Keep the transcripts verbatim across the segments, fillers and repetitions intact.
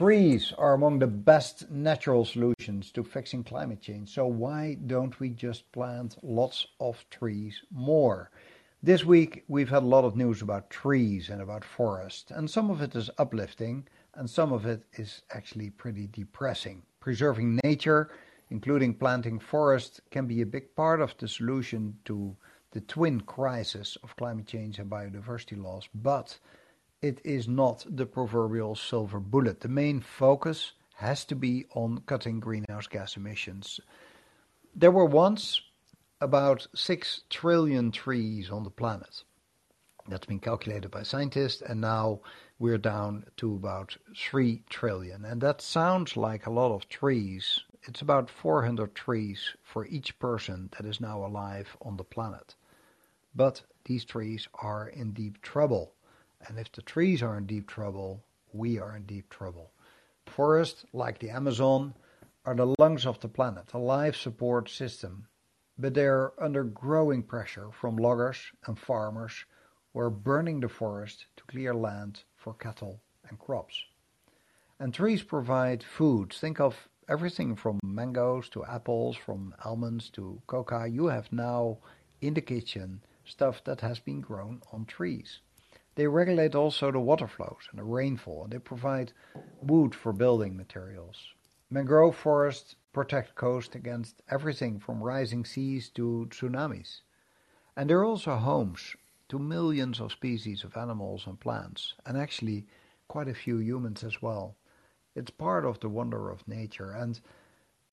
Trees are among the best natural solutions to fixing climate change. So why don't we just plant lots of trees more? This week we've had a lot of news about trees and about forests, and some of it is uplifting and some of it is actually pretty depressing. Preserving nature, including planting forests, can be a big part of the solution to the twin crisis of climate change and biodiversity loss, but it is not the proverbial silver bullet. The main focus has to be on cutting greenhouse gas emissions. There were once about six trillion trees on the planet. That's been calculated by scientists, and now we're down to about three trillion. And that sounds like a lot of trees. It's about four hundred trees for each person that is now alive on the planet. But these trees are in deep trouble. And if the trees are in deep trouble, we are in deep trouble. Forests, like the Amazon, are the lungs of the planet, a life support system. But they are under growing pressure from loggers and farmers who are burning the forest to clear land for cattle and crops. And trees provide food. Think of everything from mangoes to apples, from almonds to coca. You have now in the kitchen stuff that has been grown on trees. They regulate also the water flows and the rainfall, and they provide wood for building materials. Mangrove forests protect coast against everything from rising seas to tsunamis. And they're also homes to millions of species of animals and plants, and actually quite a few humans as well. It's part of the wonder of nature, and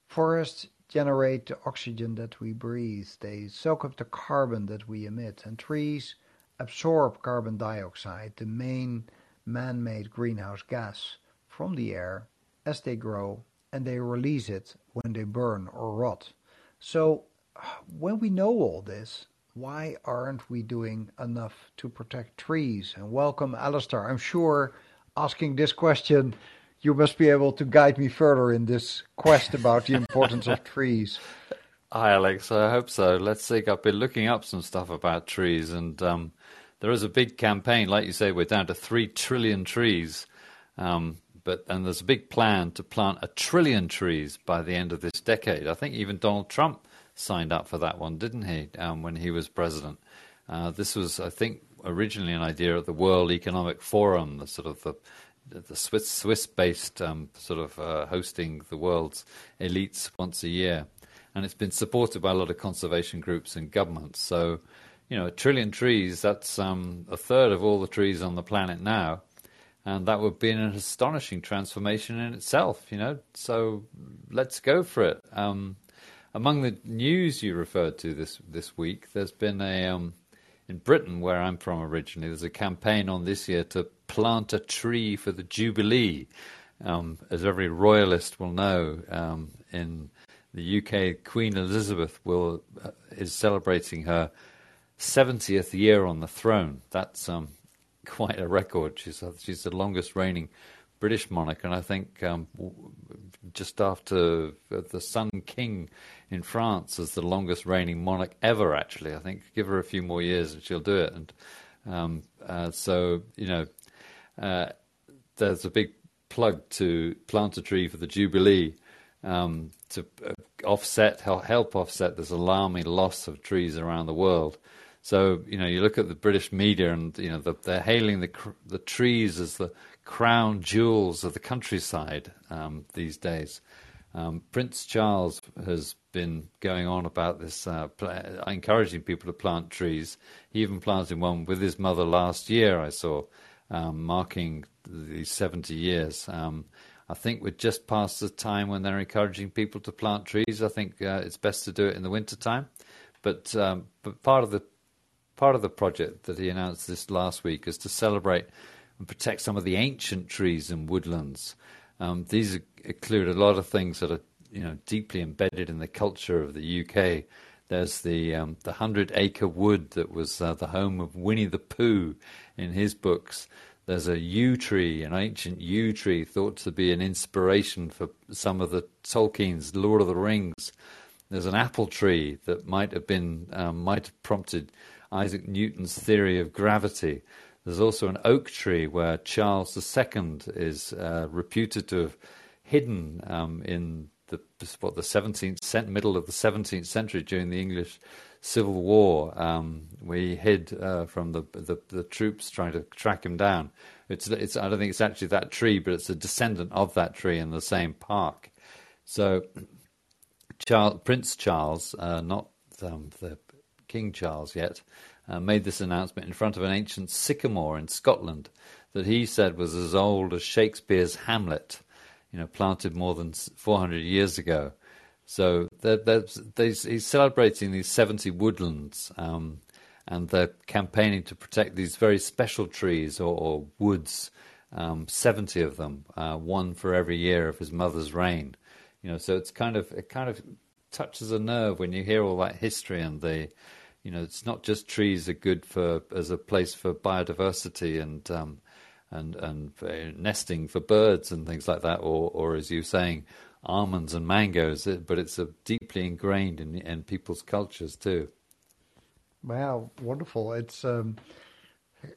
forests generate the oxygen that we breathe. They soak up the carbon that we emit, and trees absorb carbon dioxide, the main man-made greenhouse gas, from the air as they grow, and they release it when they burn or rot. So when we know all this, why aren't we doing enough to protect trees? And welcome, Alistair. I'm sure asking this question, you must be able to guide me further in this quest about the importance of trees. Hi, Alex. I hope so. Let's see. I've been looking up some stuff about trees, and um, there is a big campaign. Like you say, we're down to three trillion trees. Um, But, and there's a big plan to plant a trillion trees by the end of this decade. I think even Donald Trump signed up for that one, didn't he, um, when he was president? Uh, this was, I think, originally an idea of the World Economic Forum, the sort of the, the Swiss, Swiss-based um, sort of uh, hosting the world's elites once a year. And it's been supported by a lot of conservation groups and governments. So, you know, a trillion trees, that's um, a third of all the trees on the planet now. And that would be an astonishing transformation in itself, you know. So let's go for it. Um, among the news you referred to this, this week, there's been a, um, in Britain, where I'm from originally, there's a campaign on this year to plant a tree for the Jubilee. Um, as every royalist will know, um, in the U K, Queen Elizabeth will uh, is celebrating her seventieth year on the throne. That's... Um, quite a record. She's she's the longest reigning British monarch, and I think um, just after the Sun King in France is the longest reigning monarch ever. Actually, I think give her a few more years and she'll do it. And um, uh, so you know, uh, there's a big plug to plant a tree for the Jubilee um, to offset help offset this alarming loss of trees around the world. So, you know, you look at the British media and, you know, the, they're hailing the the trees as the crown jewels of the countryside um, these days. Um, Prince Charles has been going on about this, uh, pl- encouraging people to plant trees. He even planted one with his mother last year, I saw, um, marking the seventy years. Um, I think we're just past the time when they're encouraging people to plant trees. I think uh, it's best to do it in the wintertime. But, um, but part of the Part of the project that he announced this last week is to celebrate and protect some of the ancient trees and woodlands. Um, these include a lot of things that are, you know, deeply embedded in the culture of the U K. There's the um, the hundred acre wood that was uh, the home of Winnie the Pooh in his books. There's a yew tree, an ancient yew tree thought to be an inspiration for some of the Tolkien's Lord of the Rings. There's an apple tree that might have been um, might have prompted Isaac Newton's theory of gravity. There's also an oak tree where Charles the Second is uh, reputed to have hidden um, in the what the seventeenth middle of the seventeenth century during the English Civil War. Um, we hid uh, from the, the the troops trying to track him down. It's it's I don't think it's actually that tree, but it's a descendant of that tree in the same park. So, Charles, Prince Charles, uh, not um, the King Charles yet, uh, made this announcement in front of an ancient sycamore in Scotland that he said was as old as Shakespeare's Hamlet. You know, planted more than four hundred years ago. So they're, they're, they, he's celebrating these seventy woodlands, um, and they're campaigning to protect these very special trees or, or woods, um, seventy of them, uh, one for every year of his mother's reign. You know, so it's kind of it kind of touches a nerve when you hear all that history and the, you know, it's not just trees are good for as a place for biodiversity and. Um, and and nesting for birds and things like that, or, or as you're saying, almonds and mangoes, but it's a deeply ingrained in, in people's cultures too. Wow, wonderful. It's, um,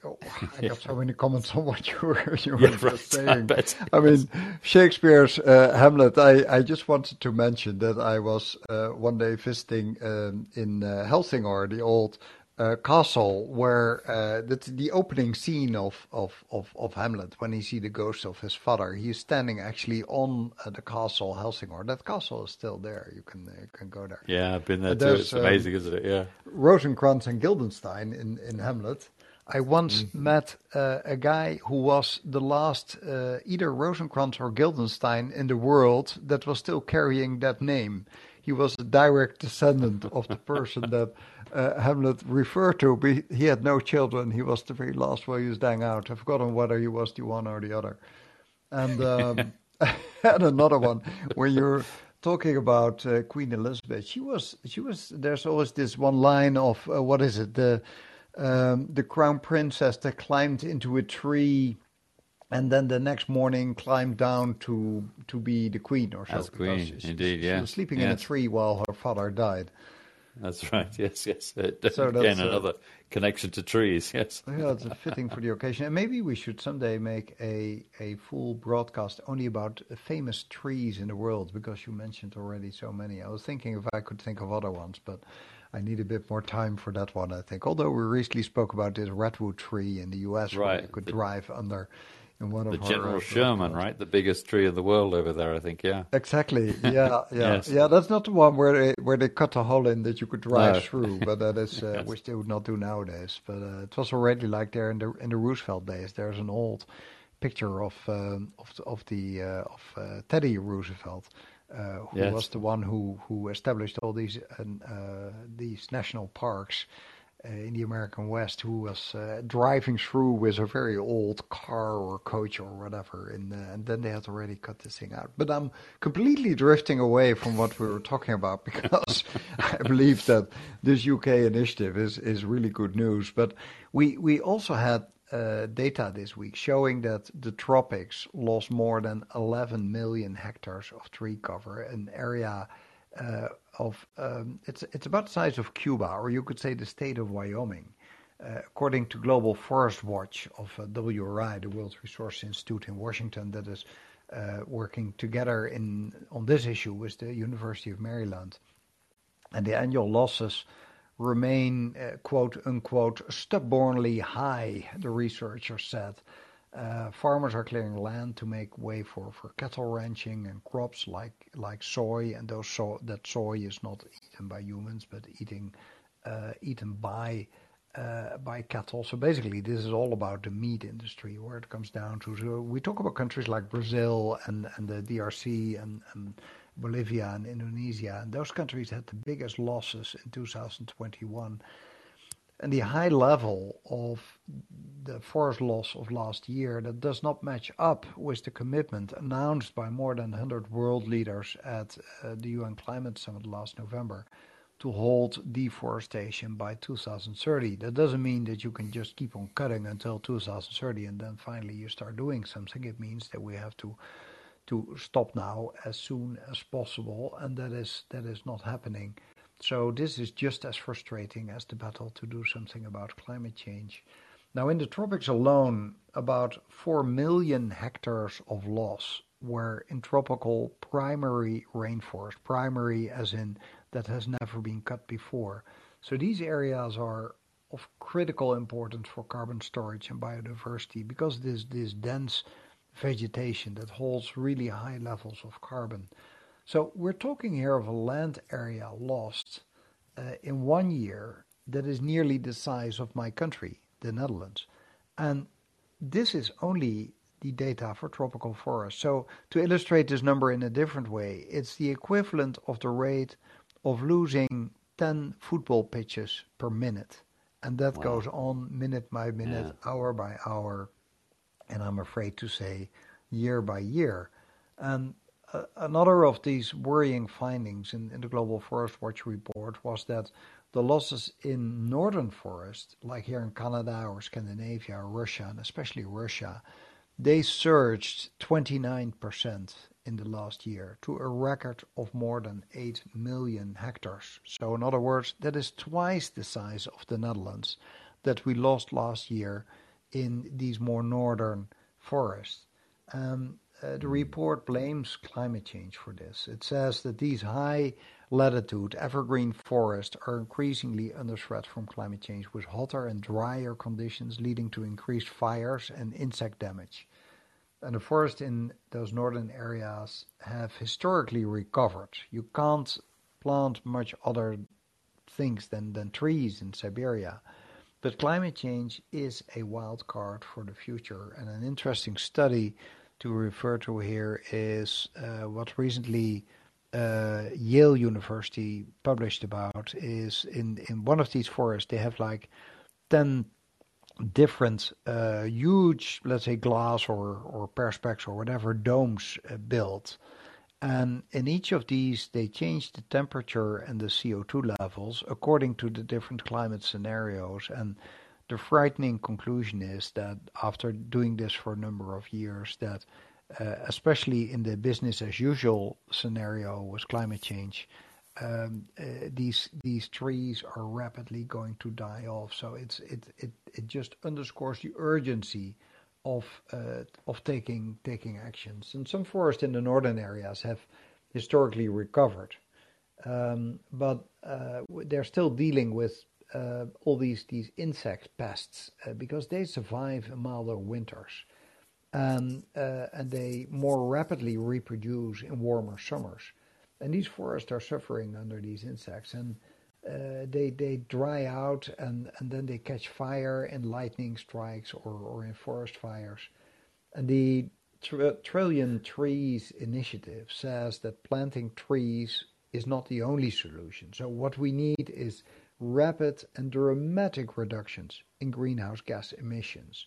I have so many comments on what you were, you were yeah, just right. saying. I, I mean, Shakespeare's uh, Hamlet, I, I just wanted to mention that I was uh, one day visiting um, in uh, Helsingør, the old Uh, castle where uh, that's the opening scene of, of, of, of Hamlet when he sees the ghost of his father. He's standing actually on uh, the castle Helsingør. That castle is still there. You can uh, can go there. Yeah, I've been there too. It's amazing, um, isn't it? Yeah. Rosencrantz and Guildenstern in, in Hamlet. I once mm-hmm. met uh, a guy who was the last uh, either Rosencrantz or Guildenstern in the world that was still carrying that name. He was a direct descendant of the person that uh, Hamlet referred to. But he had no children. He was the very last one he was dying out. I've forgotten whether he was the one or the other. And, um, and another one, when you're talking about uh, Queen Elizabeth, she was, she was. There's always this one line of, uh, what is it, the, um, the crown princess that climbed into a tree and then the next morning climbed down to to be the queen or so. As queen, she, she, indeed, yeah. She was sleeping yes. in a tree while her father died. That's right, yes, yes. So again, another uh, connection to trees, yes. Yeah, it's fitting for the occasion. And maybe we should someday make a, a full broadcast only about famous trees in the world, because you mentioned already so many. I was thinking if I could think of other ones, but I need a bit more time for that one, I think. Although we recently spoke about this redwood tree in the U S right, where you could the, drive under... The General Sherman, right? The biggest tree in the world over there, I think, yeah. Exactly, yeah, yeah. yes. Yeah, that's not the one where they, where they cut a hole in that you could drive no. through, but that is, uh, yes. which they would not do nowadays. But uh, it was already like there in the in the Roosevelt days. There's an old picture of um, of the, of, the, uh, of uh, Teddy Roosevelt, uh, who yes. was the one who, who established all these uh, these national parks. Uh, in the American West, who was uh, driving through with a very old car or coach or whatever, and, uh, and then they had already cut this thing out. But I'm completely drifting away from what we were talking about, because I believe that this U K initiative is, is really good news. But we, we also had uh, data this week showing that the tropics lost more than eleven million hectares of tree cover, an area uh, Of, um, it's it's about the size of Cuba, or you could say the state of Wyoming, uh, according to Global Forest Watch of uh, W R I, the World Resources Institute in Washington, that is uh, working together in on this issue with the University of Maryland. And the annual losses remain, uh, quote unquote, stubbornly high, the researchers said. Uh, farmers are clearing land to make way for, for cattle ranching and crops like, like soy, and those so, that soy is not eaten by humans but eating uh, eaten by uh, by cattle. So basically, this is all about the meat industry, where it comes down to. So we talk about countries like Brazil and, and the D R C and, and Bolivia and Indonesia, and those countries had the biggest losses in two thousand twenty-one. And the high level of the forest loss of last year, that does not match up with the commitment announced by more than one hundred world leaders at uh, the U N Climate Summit last November to halt deforestation by two thousand thirty. That doesn't mean that you can just keep on cutting until two thousand thirty and then finally you start doing something. It means that we have to to stop now as soon as possible, and that is that is not happening. So this is just as frustrating as the battle to do something about climate change. Now, in the tropics alone, about four million hectares of loss were in tropical primary rainforest, primary as in that has never been cut before. So these areas are of critical importance for carbon storage and biodiversity because this this dense vegetation that holds really high levels of carbon. So we're talking here of a land area lost uh, in one year that is nearly the size of my country, the Netherlands. And this is only the data for tropical forests. So to illustrate this number in a different way, it's the equivalent of the rate of losing ten football pitches per minute. And that wow. goes on minute by minute, yeah. hour by hour, and I'm afraid to say year by year. And uh, another of these worrying findings in, in the Global Forest Watch report was that the losses in northern forests, like here in Canada or Scandinavia or Russia, and especially Russia, they surged twenty-nine percent in the last year to a record of more than eight million hectares. So in other words, that is twice the size of the Netherlands that we lost last year in these more northern forests. Um, uh, the report blames climate change for this. It says that these high latitude evergreen forests are increasingly under threat from climate change, with hotter and drier conditions leading to increased fires and insect damage. And the forests in those northern areas have historically recovered. You can't plant much other things than, than trees in Siberia. But climate change is a wild card for the future. And an interesting study to refer to here is uh, what recently uh, Yale University published about is in, in one of these forests, they have like ten different uh, huge, let's say, glass or, or perspex or whatever domes uh, built. And in each of these, they change the temperature and the C O two levels according to the different climate scenarios. And the frightening conclusion is that after doing this for a number of years, that uh, especially in the business as usual scenario with climate change, um, uh, these these trees are rapidly going to die off. So it's it it it just underscores the urgency of uh, of taking taking actions. And some forests in the northern areas have historically recovered, um, but uh, they're still dealing with uh, all these these insect pests uh, because they survive milder winters, and uh, and they more rapidly reproduce in warmer summers. And these forests are suffering under these insects, and uh, they they dry out, and, and then they catch fire in lightning strikes or, or in forest fires. And the tr- Trillion Trees Initiative says that planting trees is not the only solution. So what we need is rapid and dramatic reductions in greenhouse gas emissions,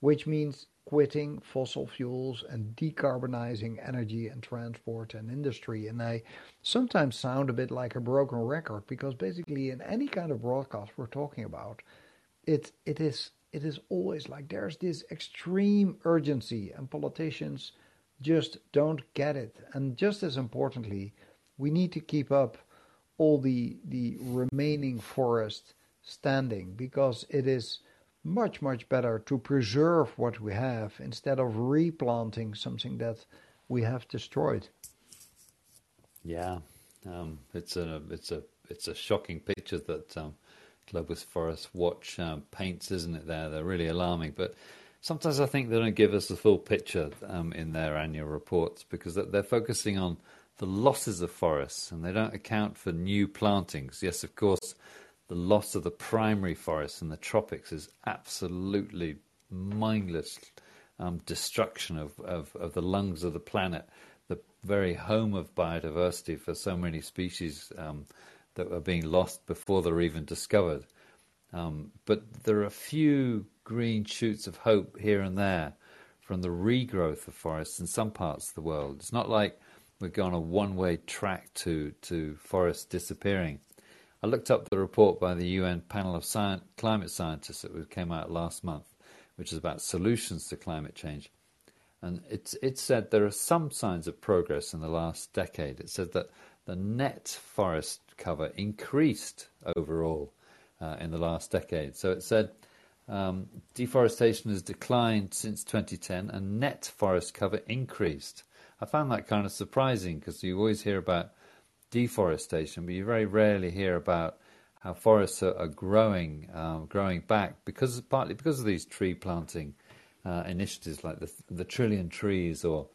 which means quitting fossil fuels and decarbonizing energy and transport and industry. And I sometimes sound a bit like a broken record because basically in any kind of broadcast we're talking about, it it is it is always like there's this extreme urgency and politicians just don't get it. And just as importantly, we need to keep up all the the remaining forest standing because it is much, much better to preserve what we have instead of replanting something that we have destroyed. Yeah, um, it's a it's a it's a shocking picture that um, Global Forest Watch um, paints, isn't it? There, they're really alarming. But sometimes I think they don't give us the full picture um, in their annual reports because they're focusing on the losses of forests and they don't account for new plantings. Yes, of course. The loss of the primary forests in the tropics is absolutely mindless um, destruction of, of, of the lungs of the planet, the very home of biodiversity for so many species um, that are being lost before they're even discovered. Um, but there are a few green shoots of hope here and there from the regrowth of forests in some parts of the world. It's not like we've gone a one-way track to, to forests disappearing. I looked up the report by the U N panel of science, climate scientists that came out last month, which is about solutions to climate change. And it, it said there are some signs of progress in the last decade. It said that the net forest cover increased overall uh, in the last decade. So it said Um, deforestation has declined since twenty ten and net forest cover increased. I found that kind of surprising because you always hear about deforestation, but you very rarely hear about how forests are, are growing, um, growing back, because partly because of these tree planting uh, initiatives like the, the trillion trees, or,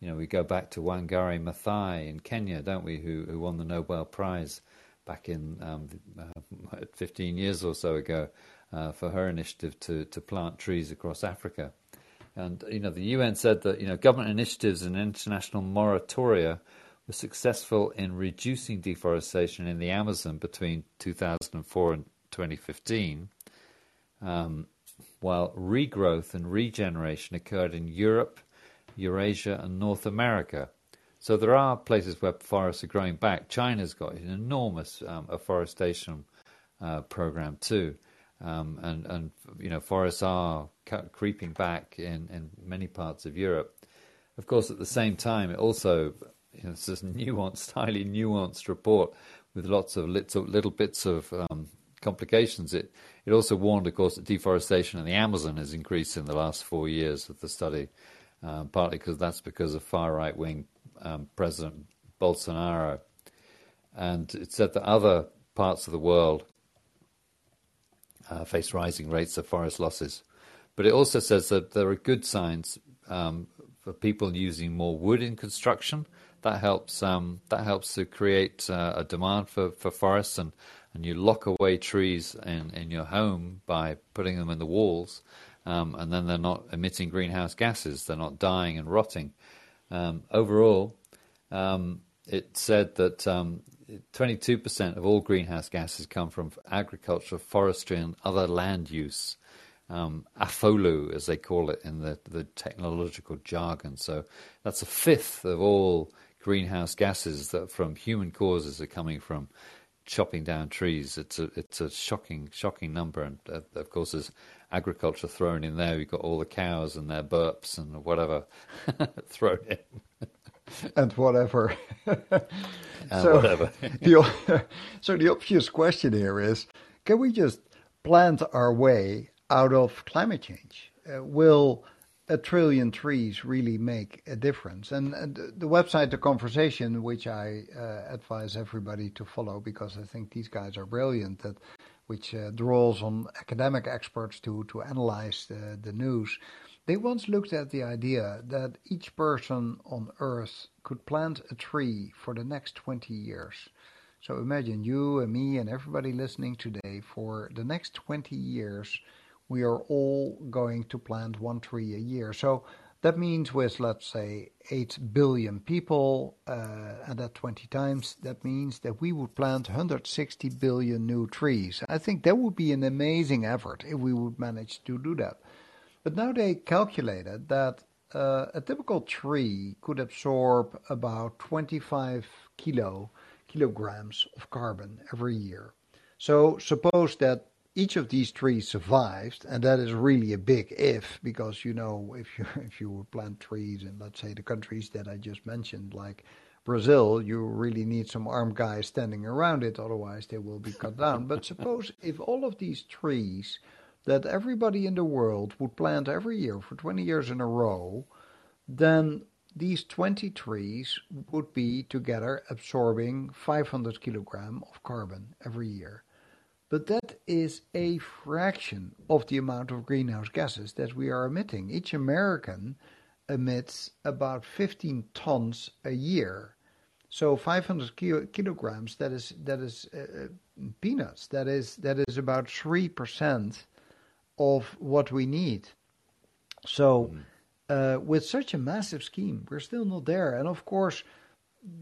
you know, we go back to Wangari Mathai in Kenya, don't we, who, who won the Nobel Prize back in um, uh, fifteen years or so ago. Uh, for her initiative to, to plant trees across Africa. And, you know, the U N said that, you know, government initiatives and international moratoria were successful in reducing deforestation in the Amazon between two thousand four and twenty fifteen, um, while regrowth and regeneration occurred in Europe, Eurasia and North America. So there are places where forests are growing back. China's got an enormous um, afforestation uh, program too. Um, and, and, you know, forests are cu- creeping back in, in many parts of Europe. Of course, at the same time, it also, you know, it's this nuanced, highly nuanced report with lots of little, little bits of um, complications. It, it also warned, of course, that deforestation in the Amazon has increased in the last four years of the study, um, partly because that's because of far right-wing um, President Bolsonaro. And it said that other parts of the world Uh, face rising rates of forest losses. But it also says that there are good signs um, for people using more wood in construction. That helps um, that helps to create uh, a demand for, for forests, and, and you lock away trees in, in your home by putting them in the walls, um, and then they're not emitting greenhouse gases. They're not dying and rotting. Um, overall, um, it said that Um, twenty-two percent of all greenhouse gases come from agriculture, forestry, and other land use, um, AFOLU, as they call it in the, the technological jargon. So that's a fifth of all greenhouse gases that from human causes are coming from chopping down trees. It's a, it's a shocking, shocking number. And, uh, of course, there's agriculture thrown in there. You've got all the cows and their burps and whatever thrown in. And whatever. And so, whatever. the, so the obvious question here is, can we just plant our way out of climate change? Uh, will a trillion trees really make a difference? And, and the website, The Conversation, which I uh, advise everybody to follow, because I think these guys are brilliant, that which uh, draws on academic experts to, to analyze the, the news. They once looked at the idea that each person on Earth could plant a tree for the next twenty years. So imagine you and me and everybody listening today, for the next twenty years, we are all going to plant one tree a year. So that means with, let's say, eight billion people, uh, and that twenty times, that means that we would plant one hundred sixty billion new trees. I think that would be an amazing effort if we would manage to do that. But now they calculated that uh, a typical tree could absorb about twenty-five kilo, kilograms of carbon every year. So suppose that each of these trees survived, and that is really a big if, because, you know, if you if you would plant trees in, let's say, the countries that I just mentioned, like Brazil, you really need some armed guys standing around it, otherwise they will be cut down. But suppose if all of these trees that everybody in the world would plant every year for twenty years in a row, then these twenty trees would be together absorbing five hundred kilograms of carbon every year. But that is a fraction of the amount of greenhouse gases that we are emitting. Each American emits about fifteen tons a year. So five hundred kilograms, that is that is uh, peanuts. That is that is about three percent of what we need. So uh, with such a massive scheme, we're still not there. And of course,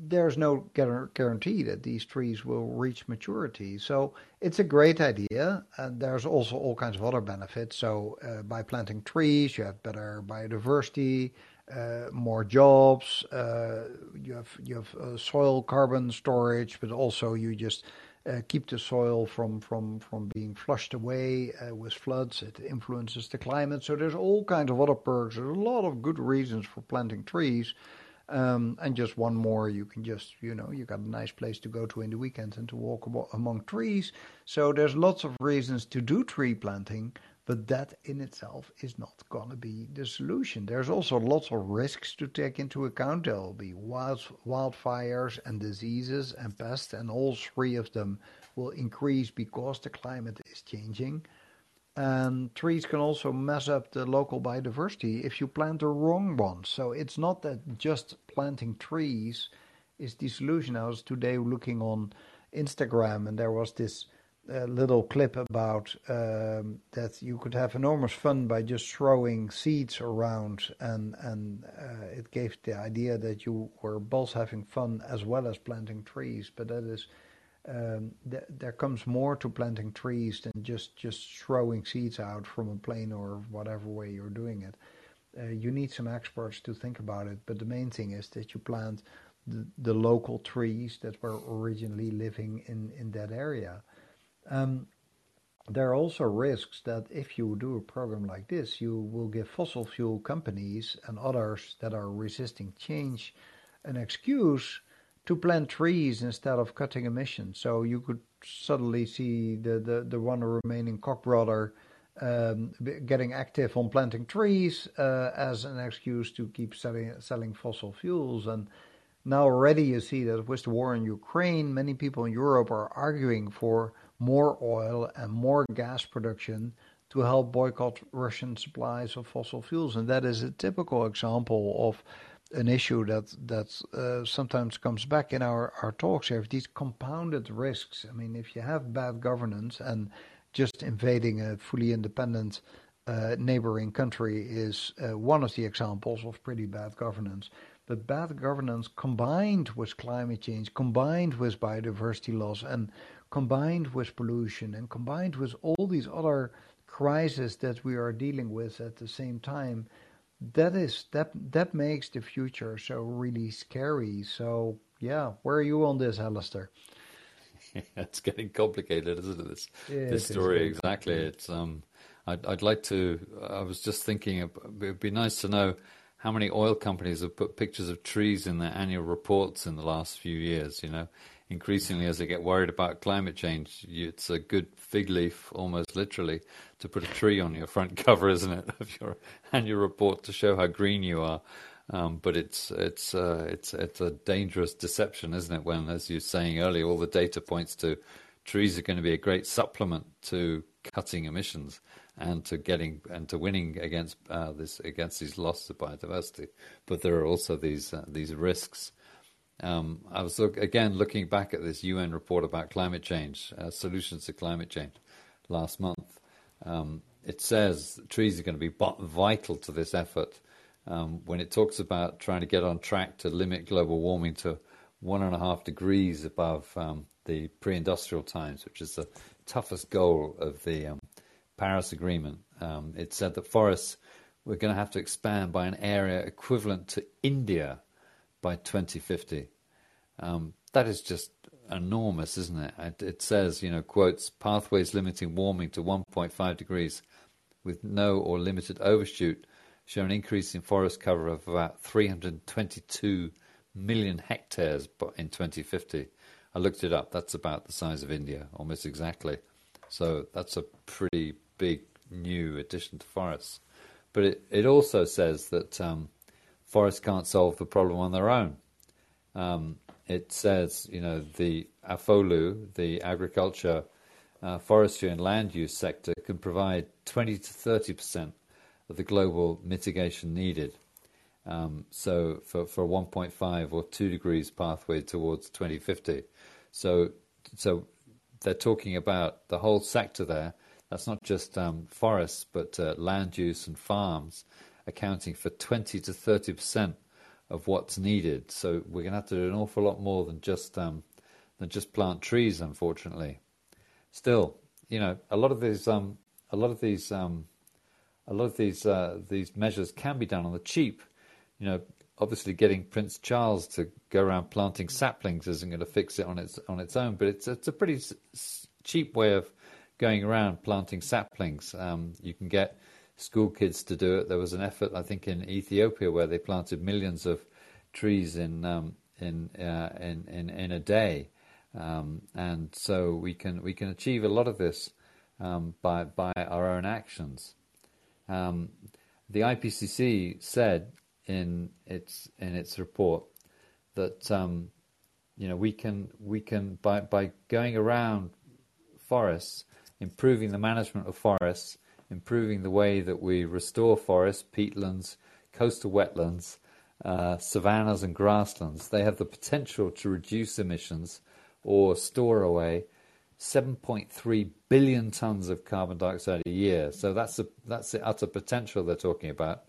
there's no guarantee that these trees will reach maturity. So it's a great idea. And there's also all kinds of other benefits. So uh, by planting trees, you have better biodiversity, uh, more jobs, uh, you have, you have uh, soil carbon storage, but also you just Uh, keep the soil from, from, from being flushed away uh, with floods. It influences the climate. So there's all kinds of other perks. There's a lot of good reasons for planting trees. Um, and just one more, you can just, you know, you got a nice place to go to in the weekend and to walk among trees. So there's lots of reasons to do tree planting. But that in itself is not going to be the solution. There's also lots of risks to take into account. There will be wild, wildfires and diseases and pests, and all three of them will increase because the climate is changing. And trees can also mess up the local biodiversity if you plant the wrong ones. So it's not that just planting trees is the solution. I was today looking on Instagram, and there was this a little clip about um, that you could have enormous fun by just throwing seeds around, and and uh, it gave the idea that you were both having fun as well as planting trees. But that is um, th- there comes more to planting trees than just just throwing seeds out from a plane or whatever way you're doing it. Uh, you need some experts to think about it, but the main thing is that you plant the, the local trees that were originally living in, in that area. Um, there are also risks that if you do a program like this, you will give fossil fuel companies and others that are resisting change an excuse to plant trees instead of cutting emissions. So you could suddenly see the, the, the one remaining Koch brother um, getting active on planting trees uh, as an excuse to keep selling, selling fossil fuels. And now already you see that with the war in Ukraine, many people in Europe are arguing for more oil and more gas production to help boycott Russian supplies of fossil fuels. And that is a typical example of an issue that that uh, sometimes comes back in our, our talks here, these compounded risks. I mean, if you have bad governance and just invading a fully independent uh, neighboring country is uh, one of the examples of pretty bad governance. But bad governance combined with climate change, combined with biodiversity loss, and combined with pollution, and combined with all these other crises that we are dealing with at the same time, that is that that makes the future so really scary. So yeah, where are you on this, Alistair? Yeah, it's getting complicated, isn't it? This yeah, this it story exactly. It's um, I'd I'd like to. I was just thinking it would be nice to know how many oil companies have put pictures of trees in their annual reports in the last few years. You know. Increasingly, as they get worried about climate change, it's a good fig leaf, almost literally, to put a tree on your front cover, isn't it, of your annual report to show how green you are. Um, but it's it's uh, it's it's a dangerous deception, isn't it? When, as you were saying earlier, all the data points to trees are going to be a great supplement to cutting emissions and to getting and to winning against uh, this against these losses of biodiversity. But there are also these uh, these risks. Um, I was, look, again, looking back at this U N report about climate change, uh, solutions to climate change, last month. Um, it says trees are going to be vital to this effort um, when it talks about trying to get on track to limit global warming to one and a half degrees above um, the pre-industrial times, which is the toughest goal of the um, Paris Agreement. Um, it said that forests were going to have to expand by an area equivalent to India by twenty fifty. Um, that is just enormous, isn't it? it? It says, you know, quotes, pathways limiting warming to one point five degrees with no or limited overshoot show an increase in forest cover of about three hundred twenty-two million hectares in twenty fifty. I looked it up. That's about the size of India, almost exactly. So that's a pretty big new addition to forests. But it, it also says that um, forests can't solve the problem on their own. Um, it says, you know, the AFOLU, the agriculture, uh, forestry and land use sector can provide twenty to thirty percent of the global mitigation needed. Um, so for, for one point five or two degrees pathway towards twenty fifty. So, so they're talking about the whole sector there. That's not just um, forests, but uh, land use and farms, accounting for twenty to thirty percent of what's needed. So we're going to have to do an awful lot more than just um, than just plant trees, unfortunately. Still, you know, a lot of these um, a lot of these um, a lot of these uh, these measures can be done on the cheap. You know, obviously getting Prince Charles to go around planting saplings isn't going to fix it on its on its own, but it's it's a pretty s- cheap way of going around planting saplings. Um, you can get school kids to do it. There was an effort, I think, in Ethiopia where they planted millions of trees in um, in, uh, in in in a day, um, and so we can we can achieve a lot of this um, by, by our own actions. Um, the I P C C said in its in its report that um, you know we can we can by by going around forests, improving the management of forests, improving the way that we restore forests, peatlands, coastal wetlands, uh, savannas and grasslands, they have the potential to reduce emissions or store away seven point three billion tons of carbon dioxide a year. So that's the, that's the utter potential they're talking about.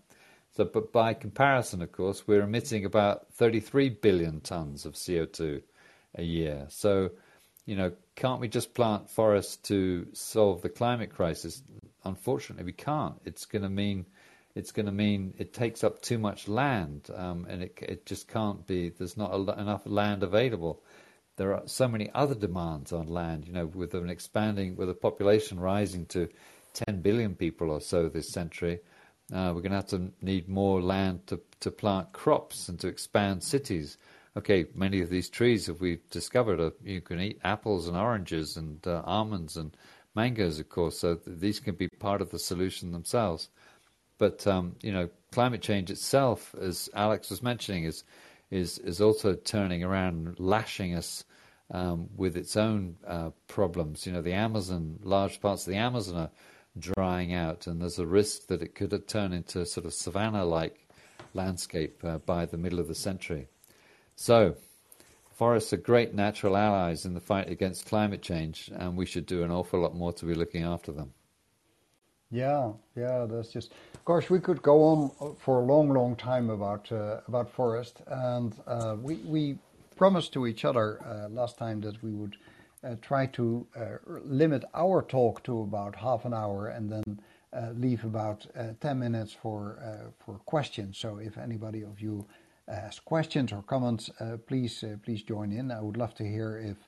So, but by comparison, of course, we're emitting about thirty-three billion tons of C O two a year. So, you know, can't we just plant forests to solve the climate crisis? Unfortunately, we can't. It's going to mean it's going to mean it takes up too much land, um, and it it just can't be. There's not a, enough land available. There are so many other demands on land. You know, with an expanding, with a population rising to ten billion people or so this century, uh, we're going to have to need more land to to plant crops and to expand cities. Okay, many of these trees, if we've discovered, are, you can eat apples and oranges and uh, almonds and mangoes, of course. So th- these can be part of the solution themselves. But um, you know, climate change itself, as Alex was mentioning, is is is also turning around, lashing us um, with its own uh, problems. You know, the Amazon, large parts of the Amazon are drying out, and there's a risk that it could turn into sort of savanna-like landscape uh, by the middle of the century. So, forests are great natural allies in the fight against climate change, and we should do an awful lot more to be looking after them. Yeah, yeah, that's just. Of course, we could go on for a long, long time about uh, about forest, and uh, we we promised to each other uh, last time that we would uh, try to uh, limit our talk to about half an hour, and then uh, leave about uh, ten minutes for uh, for questions. So, if anybody of you as questions or comments, uh, please uh, please join in. I would love to hear if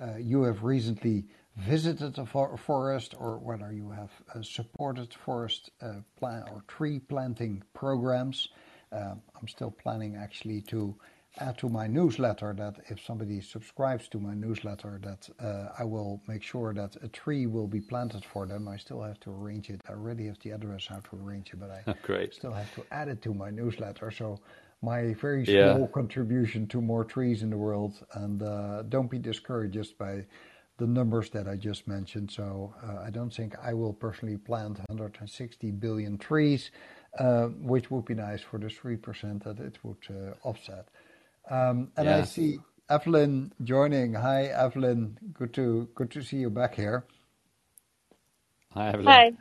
uh, you have recently visited a for- forest, or whether you have uh, supported forest uh, plant or tree planting programs. Uh, I'm still planning actually to add to my newsletter that if somebody subscribes to my newsletter, that uh, I will make sure that a tree will be planted for them. I still have to arrange it. I already have the address how to arrange it, but I Great. still have to add it to my newsletter. So. My very small yeah. contribution to more trees in the world, and uh, don't be discouraged just by the numbers that I just mentioned. So uh, I don't think I will personally plant one hundred sixty billion trees, uh, which would be nice for the three percent that it would uh, offset. Um, and yeah. I see Evelyn joining. Hi, Evelyn. Good to good to see you back here. Hi, Evelyn. Hi.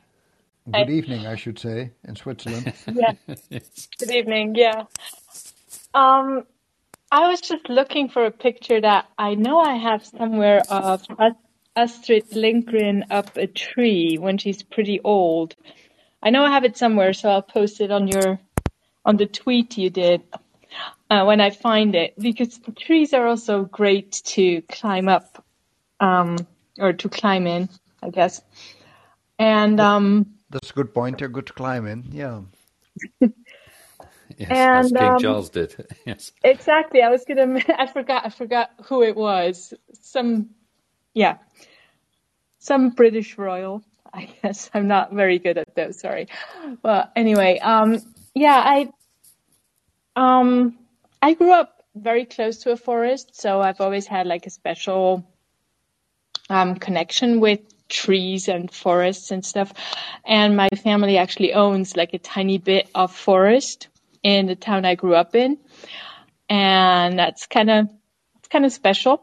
Good Hi. evening, I should say, in Switzerland. Yeah. Good evening. Yeah. Um, I was just looking for a picture that I know I have somewhere of Astrid Lindgren up a tree when she's pretty old. I know I have it somewhere, so I'll post it on your on the tweet you did uh, when I find it, because trees are also great to climb up um, or to climb in, I guess. And um, that's a good point. They're good to climb in. Yeah. Yes, and, as King um, Charles did. Yes. Exactly. I was gonna. I forgot. I forgot who it was. Some, yeah, some British royal. I guess I'm not very good at those. Sorry. Well, anyway, um, yeah, I, um, I grew up very close to a forest, so I've always had like a special, um, connection with trees and forests and stuff. And my family actually owns like a tiny bit of forest in the town I grew up in, and that's kind of it's kind of special.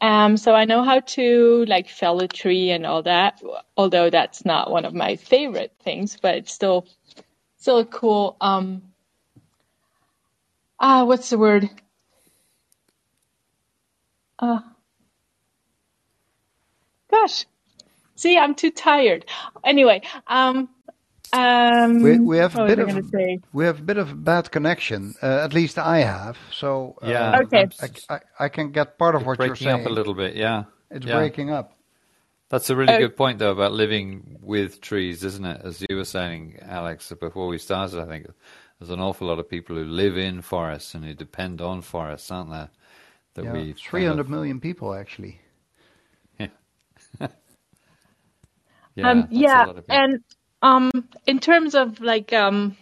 Um, so I know how to like fell a tree and all that, although that's not one of my favorite things, but it's still still a cool um ah what's the word uh gosh See, I'm too tired. Anyway, um, um, we, we have a bit of a, we have a bit of a bad connection. Uh, at least I have. So uh, yeah, okay. I, I, I can get part of it's what you're saying. Breaking up a little bit, yeah. It's yeah. breaking up. That's a really uh, good point, though, about living with trees, isn't it? As you were saying, Alex, before we started, I think there's an awful lot of people who live in forests and who depend on forests, aren't there? That yeah, we three hundred kind of... million people actually. Yeah, um, yeah. and um, in terms of like um,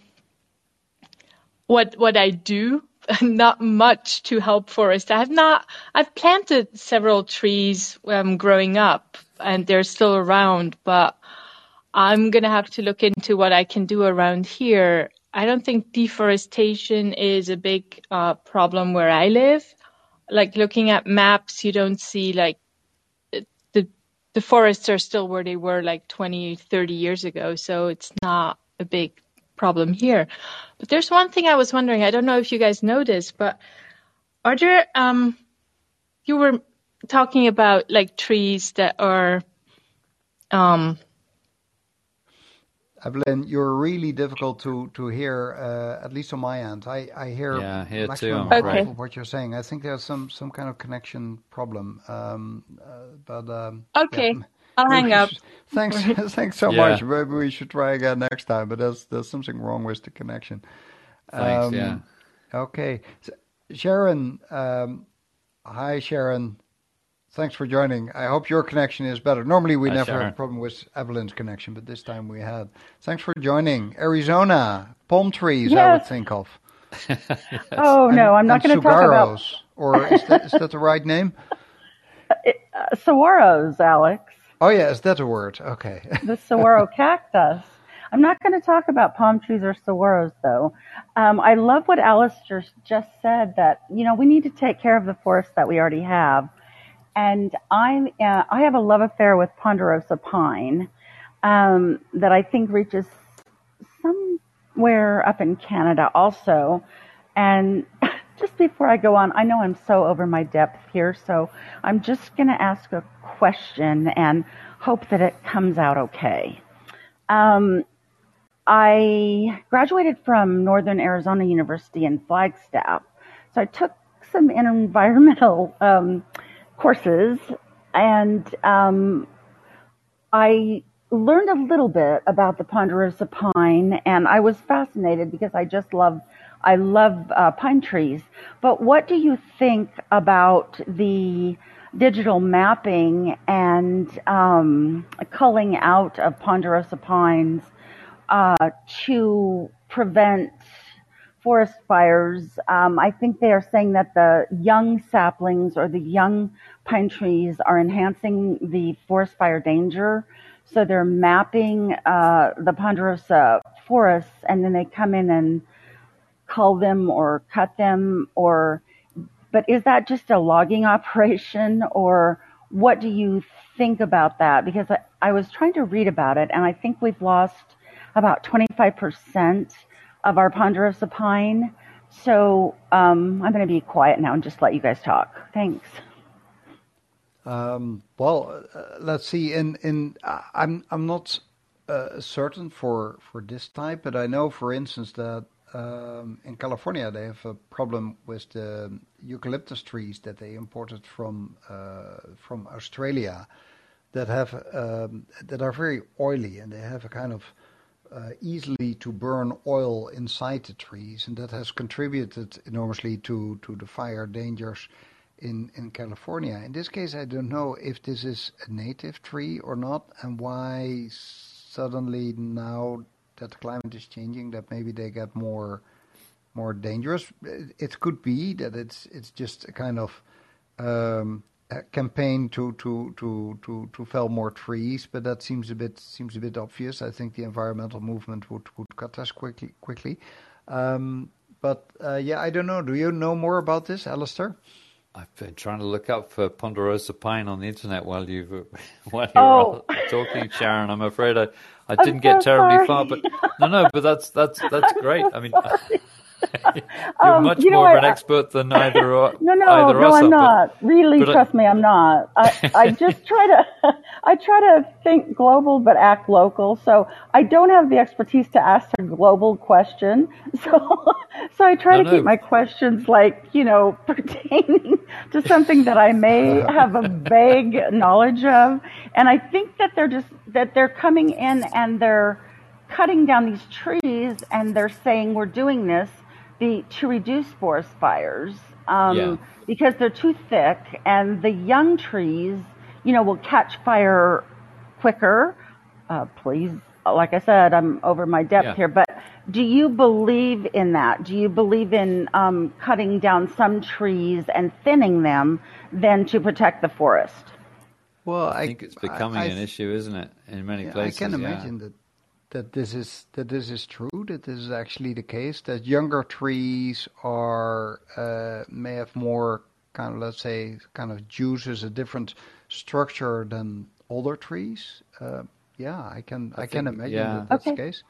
what what I do, not much to help forests. I have not. I've planted several trees um, growing up, and they're still around. But I'm gonna have to look into what I can do around here. I don't think deforestation is a big uh, problem where I live. Like looking at maps, you don't see like the the forests are still where they were like twenty, thirty years ago. So it's not a big problem here. But there's one thing I was wondering. I don't know if you guys noticed, but are there? Um, you were talking about like trees that are. Um, Evelyn, you're really difficult to to hear, uh, at least on my end. I, I hear yeah, here maximum too. Okay. What you're saying. I think there's some, some kind of connection problem. Um, uh, but um, okay, yeah. I'll hang should, up. Thanks, thanks so yeah. much. Maybe we should try again next time. But there's there's something wrong with the connection. Thanks. Um, yeah. Okay, so, Sharon. Um, hi, Sharon. Thanks for joining. I hope your connection is better. Normally we Hi, never Sharon. Have a problem with Evelyn's connection, but this time we had. Thanks for joining. Arizona, palm trees, yes. I would think of. yes. Oh, and, no, I'm not going to talk about... or is that, is that the right name? It, uh, saguaros, Alex. Oh, yeah, is that a word? Okay. The saguaro cactus. I'm not going to talk about palm trees or saguaros, though. Um, I love what Alistair just said, that, you know, we need to take care of the forests that we already have. And I'm, uh, I have a love affair with ponderosa pine um, that I think reaches somewhere up in Canada also. And just before I go on, I know I'm so over my depth here, so I'm just going to ask a question and hope that it comes out okay. Um, I graduated from Northern Arizona University in Flagstaff, so I took some environmental um courses, and um, I learned a little bit about the ponderosa pine, and I was fascinated because I just love, I love uh, pine trees. But what do you think about the digital mapping and um, culling out of ponderosa pines uh, to prevent forest fires? Um, I think they are saying that the young saplings or the young pine trees are enhancing the forest fire danger. So they're mapping uh, the ponderosa forests, and then they come in and cull them or cut them. Or, but is that just a logging operation, or what do you think about that? Because I, I was trying to read about it, and I think we've lost about twenty-five percent of our ponderosa pine. So um, I'm going to be quiet now and just let you guys talk. Thanks. Um, well, uh, let's see. In in uh, I'm I'm not uh, certain for for this type, but I know, for instance, that um, in California they have a problem with the eucalyptus trees that they imported from uh, from Australia, that have um, that are very oily, and they have a kind of Uh, easily to burn oil inside the trees, and that has contributed enormously to, to the fire dangers in, in California. In this case, I don't know if this is a native tree or not, and why suddenly now that the climate is changing, that maybe they get more more dangerous. It, it could be that it's it's just a kind of um, a campaign to to to to to fell more trees, but that seems a bit seems a bit obvious. I think the environmental movement would would cut us quickly quickly. Um, but uh, yeah, I don't know. Do you know more about this, Alistair? I've been trying to look up for ponderosa pine on the internet while you while you were oh. talking, Sharon. I'm afraid I, I didn't I'm get so terribly sorry. far, but no, no. But that's that's that's great. I mean. You're um, much you know more what? of an expert than either or. No, no, either no, us, I'm but, not. Really, but trust I, me, I'm not. I, I just try to, I try to think global but act local. So I don't have the expertise to ask a global question. So, so I try no, to no. keep my questions like, you know, pertaining to something that I may have a vague knowledge of. And I think that they're just that they're coming in and they're cutting down these trees, and they're saying we're doing this to reduce forest fires um, yeah. because they're too thick, and the young trees, you know, will catch fire quicker, uh, please, like I said, I'm over my depth yeah. here, but do you believe in that? Do you believe in um, cutting down some trees and thinning them than to protect the forest? Well, I, I think it's becoming I, I, an issue, isn't it, in many yeah, places? I can imagine yeah. that, that this is that this is true, that this is actually the case, that younger trees are uh, may have more kind of, let's say, kind of juices, a different structure than older trees. Uh, yeah, I can I, I can think, imagine yeah. that that's okay. the case.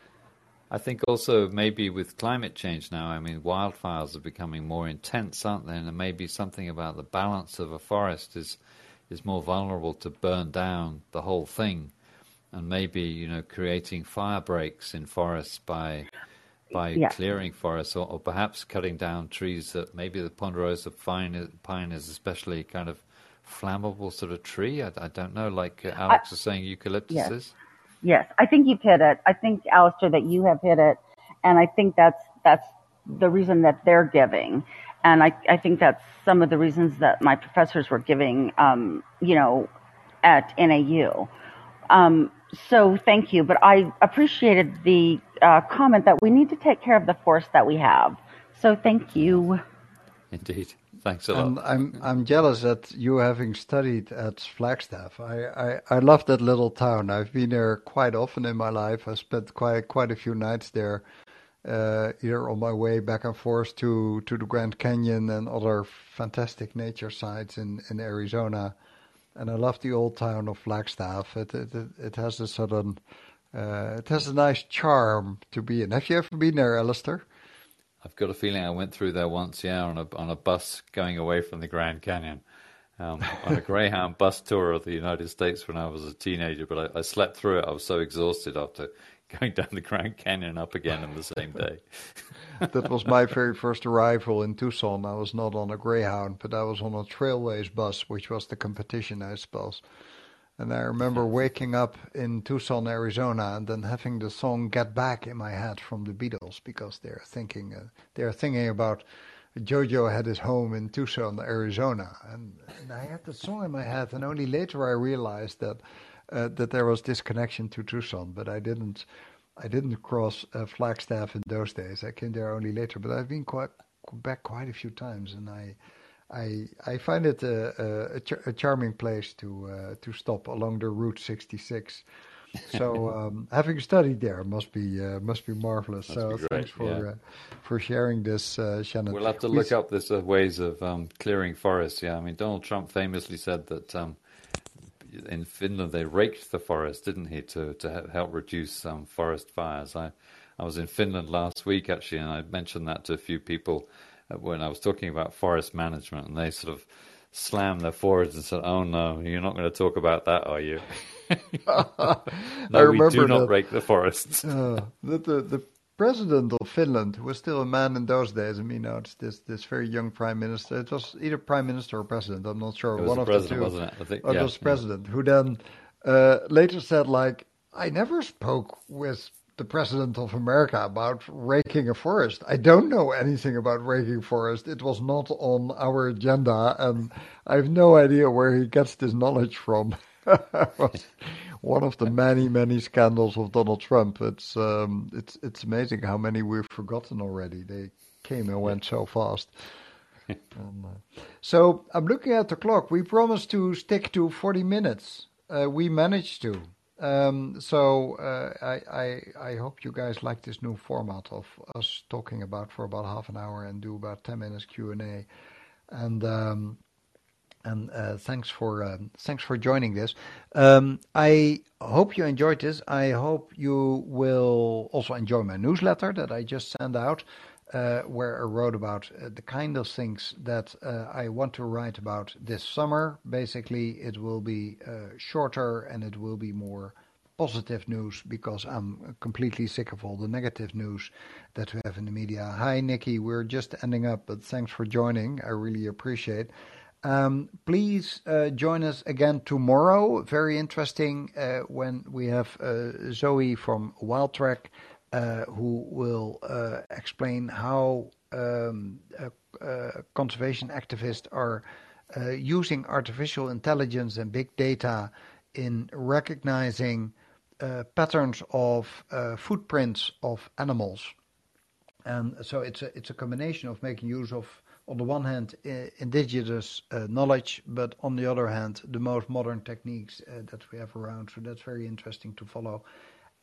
I think also maybe with climate change now, I mean, wildfires are becoming more intense, aren't they? And maybe something about the balance of a forest is is more vulnerable to burn down the whole thing, and maybe, you know, creating fire breaks in forests by by yeah. clearing forests, or, or perhaps cutting down trees that maybe the ponderosa pine, pine is especially kind of flammable sort of tree. I, I don't know, like Alex I, was saying, eucalyptus yes. is. Yes, I think you've hit it. I think, Alistair, that you have hit it, and I think that's that's the reason that they're giving. And I, I think that's some of the reasons that my professors were giving, um, you know, at N A U. Um, so thank you. But I appreciated the uh, comment that we need to take care of the forest that we have. So thank you. Indeed. Thanks a lot. And I'm I'm jealous that you having studied at Flagstaff. I, I, I love that little town. I've been there quite often in my life. I spent quite quite a few nights there. Uh, either on my way back and forth to, to the Grand Canyon and other fantastic nature sites in, in Arizona. And I love the old town of Flagstaff. It it, it has a certain, uh, it has a nice charm to be in. Have you ever been there, Alistair? I've got a feeling I went through there once, yeah, on a on a bus going away from the Grand Canyon, um, on a Greyhound bus tour of the United States when I was a teenager. But I, I slept through it. I was so exhausted after going down the Grand Canyon up again on the same day. That was my very first arrival in Tucson. I was not on a Greyhound, but I was on a Trailways bus, which was the competition, I suppose. And I remember waking up in Tucson, Arizona, and then having the song "Get Back" in my head from the Beatles, because they're thinking uh, they're thinking about JoJo had his home in Tucson, Arizona, and, and I had the song in my head, and only later I realized that. Uh, that there was this connection to Tucson, but I didn't, I didn't cross uh, Flagstaff in those days. I came there only later, but I've been quite back quite a few times, and I, I, I find it a, a, ch- a charming place to uh, to stop along the Route sixty-six. So um, having studied there must be uh, must be marvelous. Must so be thanks for yeah. uh, for sharing this, uh, Shannon. We'll have to look we... up this uh, ways of um, clearing forests. Yeah, I mean, Donald Trump famously said that. Um, In Finland, they raked the forest, didn't he, to, to help reduce some um, forest fires. I, I was in Finland last week, actually, and I mentioned that to a few people when I was talking about forest management, and they sort of slammed their foreheads and said, "Oh, no, you're not going to talk about that, are you?" no, I remember we do not that, rake the forests. uh, the, the, the president of Finland was still a man in those days. I mean, now it's this, this very young prime minister. It was either prime minister or president. I'm not sure. It was One the of president, the two. Wasn't it? I think, yeah, it was yeah. president, who then uh, later said, like, "I never spoke with the president of America about raking a forest. I don't know anything about raking forest. It was not on our agenda, and I have no idea where he gets this knowledge from." One of the many, many scandals of Donald Trump. It's um, it's it's amazing how many we've forgotten already. They came and went so fast. um, so I'm looking at the clock. We promised to stick to forty minutes. Uh, we managed to. Um, so uh, I, I I hope you guys like this new format of us talking about for about half an hour and do about ten minutes Q and A. And... Um, And uh, thanks for uh, thanks for joining this. Um, I hope you enjoyed this. I hope you will also enjoy my newsletter that I just sent out, uh, where I wrote about uh, the kind of things that uh, I want to write about this summer. Basically, it will be uh, shorter and it will be more positive news, because I'm completely sick of all the negative news that we have in the media. Hi, Nikki. We're just ending up, but thanks for joining. I really appreciate it. Um, please uh, join us again tomorrow. Very interesting uh, when we have uh, Zoe from WildTrack uh, who will uh, explain how um, uh, uh, conservation activists are uh, using artificial intelligence and big data in recognizing uh, patterns of uh, footprints of animals. And so it's a, it's a combination of making use of, on the one hand, uh, indigenous uh, knowledge, but on the other hand, the most modern techniques uh, that we have around. So that's very interesting to follow.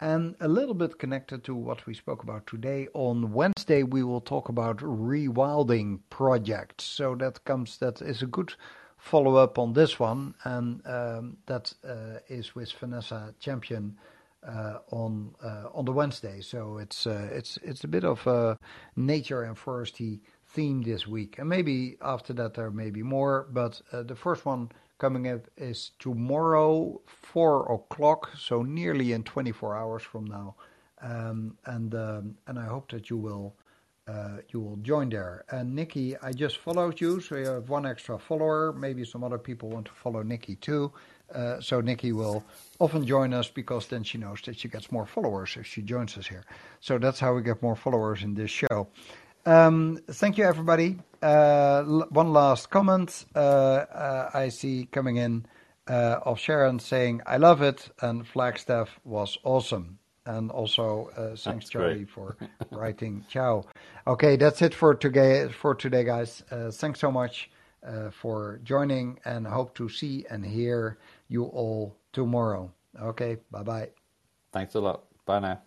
And a little bit connected to what we spoke about today, on Wednesday we will talk about rewilding projects. So that comes, that is a good follow-up on this one, and um, that uh, is with Vanessa Champion uh, on uh, on the Wednesday. So it's uh, it's it's a bit of a nature and forestry theme this week, and maybe after that there may be more. But uh, the first one coming up is tomorrow, four o'clock, so nearly in twenty-four hours from now. Um, and um, and I hope that you will uh, you will join there. And Nikki, I just followed you, so you have one extra follower. Maybe some other people want to follow Nikki too. Uh, so Nikki will often join us because then she knows that she gets more followers if she joins us here. So that's how we get more followers in this show. Um, thank you, everybody. Uh, l- one last comment uh, uh, I see coming in uh, of Sharon saying, "I love it," and Flagstaff was awesome. And also, uh, thanks, Charlie, for writing. Ciao. Okay, that's it for today, for today guys. Uh, thanks so much uh, for joining, and hope to see and hear you all tomorrow. Okay, bye-bye. Thanks a lot. Bye now.